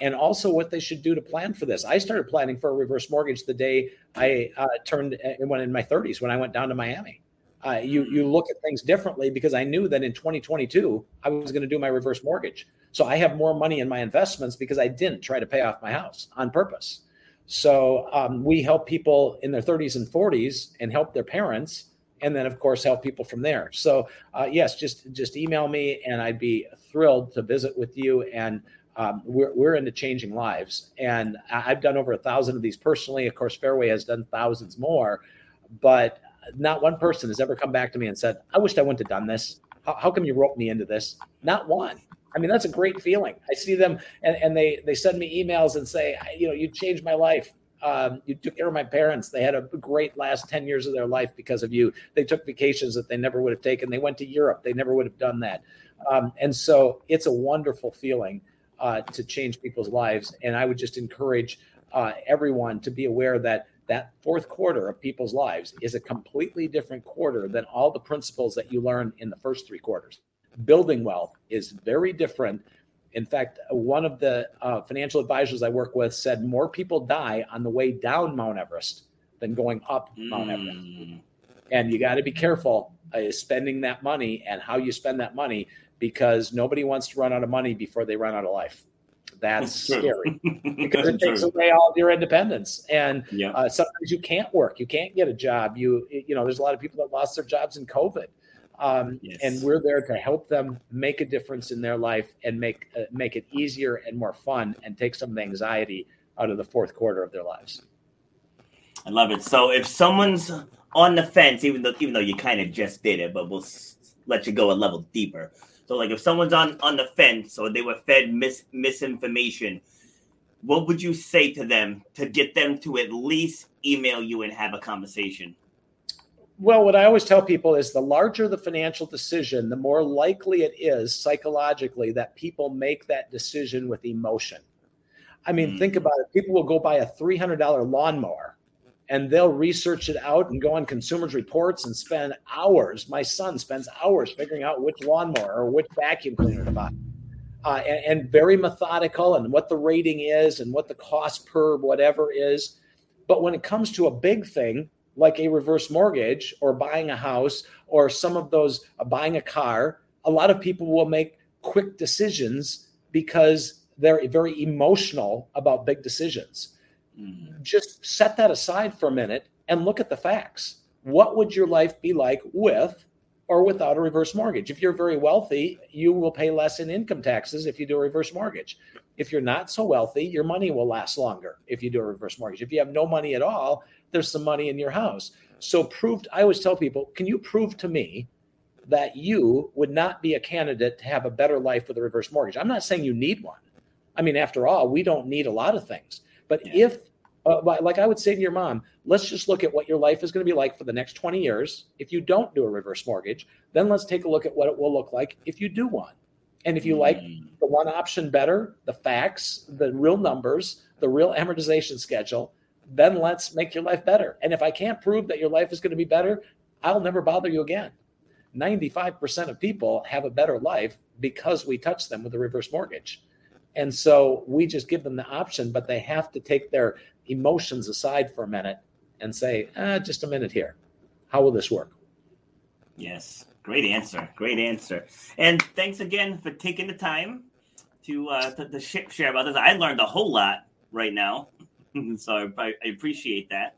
and also what they should do to plan for this. I started planning for a reverse mortgage the day I in my 30s when I went down to Miami. You look at things differently because I knew that in 2022, I was going to do my reverse mortgage. So I have more money in my investments because I didn't try to pay off my house on purpose. So we help people in their 30s and 40s and help their parents, and then, of course, help people from there. So, yes, just email me, and I'd be thrilled to visit with you. And we're into changing lives. And I've done over 1,000 of these personally. Of course, Fairway has done thousands more. But not one person has ever come back to me and said, I wished I wouldn't have done this. How come you roped me into this? Not one. I mean, that's a great feeling. I see them and they send me emails and say, you changed my life. You took care of my parents. They had a great last 10 years of their life because of you. They took vacations that they never would have taken. They went to Europe. They never would have done that. And so it's a wonderful feeling to change people's lives. And I would just encourage everyone to be aware that fourth quarter of people's lives is a completely different quarter than all the principles that you learn in the first three quarters. Building wealth is very different. In fact, one of the financial advisors I work with said more people die on the way down Mount Everest than going up Mount Everest. And you got to be careful spending that money and how you spend that money, because nobody wants to run out of money before they run out of life. That's scary because it takes away all of your independence. And sometimes you can't work. You can't get a job. You know, there's a lot of people that lost their jobs in COVID. And we're there to help them make a difference in their life and make it easier and more fun and take some of the anxiety out of the fourth quarter of their lives. I love it. So if someone's on the fence, even though you kind of just did it, but we'll let you go a level deeper. So like if someone's on the fence or they were fed misinformation, what would you say to them to get them to at least email you and have a conversation? Well, what I always tell people is the larger the financial decision, the more likely it is psychologically that people make that decision with emotion. I mean, think about it. People will go buy a $300 lawnmower and they'll research it out and go on Consumers Reports and spend hours. My son spends hours figuring out which lawnmower or which vacuum cleaner to buy. And very methodical and what the rating is and what the cost per whatever is. But when it comes to a big thing, like a reverse mortgage or buying a house or some of those buying a car, a lot of people will make quick decisions because they're very emotional about big decisions. Just set that aside for a minute and look at the facts. What would your life be like with or without a reverse mortgage? If you're very wealthy, you will pay less in income taxes if you do a reverse mortgage. If you're not so wealthy, your money will last longer if you do a reverse mortgage. If you have no money at all, there's some money in your house. So I always tell people, can you prove to me that you would not be a candidate to have a better life with a reverse mortgage? I'm not saying you need one. I mean, after all, we don't need a lot of things. But if, like I would say to your mom, let's just look at what your life is going to be like for the next 20 years. If you don't do a reverse mortgage, then let's take a look at what it will look like if you do one. And if you like the one option better, the facts, the real numbers, the real amortization schedule, then let's make your life better. And if I can't prove that your life is going to be better, I'll never bother you again. 95% of people have a better life because we touch them with a reverse mortgage. And so we just give them the option, but they have to take their emotions aside for a minute and say, just a minute here. How will this work? Yes. Great answer. Great answer. And thanks again for taking the time to share about this. I learned a whole lot right now. So I appreciate that.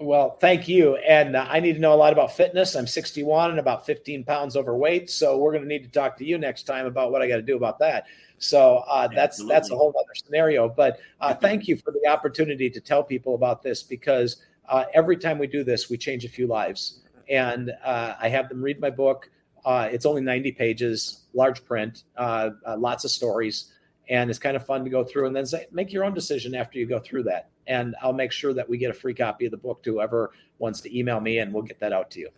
Well, thank you. And I need to know a lot about fitness. I'm 61 and about 15 pounds overweight. So we're going to need to talk to you next time about what I got to do about that. So that's a whole other scenario. But thank you for the opportunity to tell people about this, because every time we do this, we change a few lives. And I have them read my book. It's only 90 pages, large print, lots of stories. And it's kind of fun to go through and then say, make your own decision after you go through that. And I'll make sure that we get a free copy of the book to whoever wants to email me, and we'll get that out to you.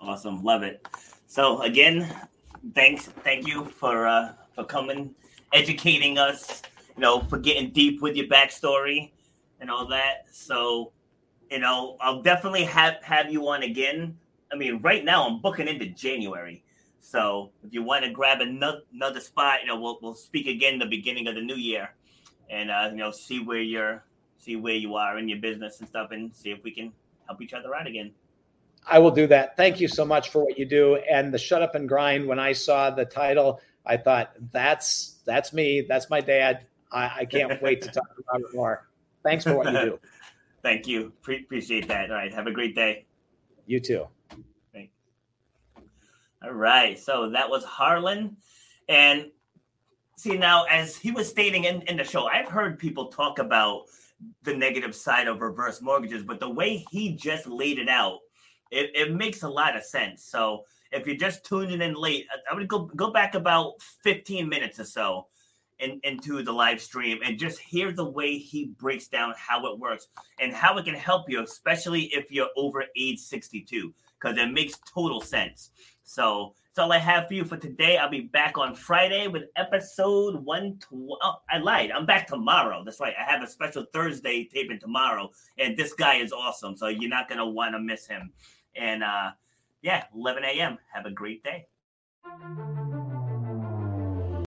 Awesome. Love it. So again, thank you for coming educating us, for getting deep with your backstory and all that. So, I'll definitely have you on again. I mean, right now I'm booking into January. So if you want to grab another spot, we'll speak again the beginning of the new year, and see where you are in your business and stuff, and see if we can help each other out again. I will do that. Thank you so much for what you do. And the Shut Up and Grind, when I saw the title, I thought, that's me. That's my dad. I can't wait to talk about it more. Thanks for what you do. Thank you. Appreciate that. All right. Have a great day. You too. Thanks. All right. So that was Harlan. And see, now, as he was stating in the show, I've heard people talk about the negative side of reverse mortgages, but the way he just laid it out, it makes a lot of sense. So if you're just tuning in late, I would go back about 15 minutes or so into the live stream and just hear the way he breaks down how it works and how it can help you, especially if you're over age 62, because it makes total sense. So that's all I have for you for today. I'll be back on Friday with episode 112. Oh, I lied. I'm back tomorrow. That's right. I have a special Thursday taping tomorrow, and this guy is awesome, so you're not going to want to miss him. And 11 a.m. Have a great day.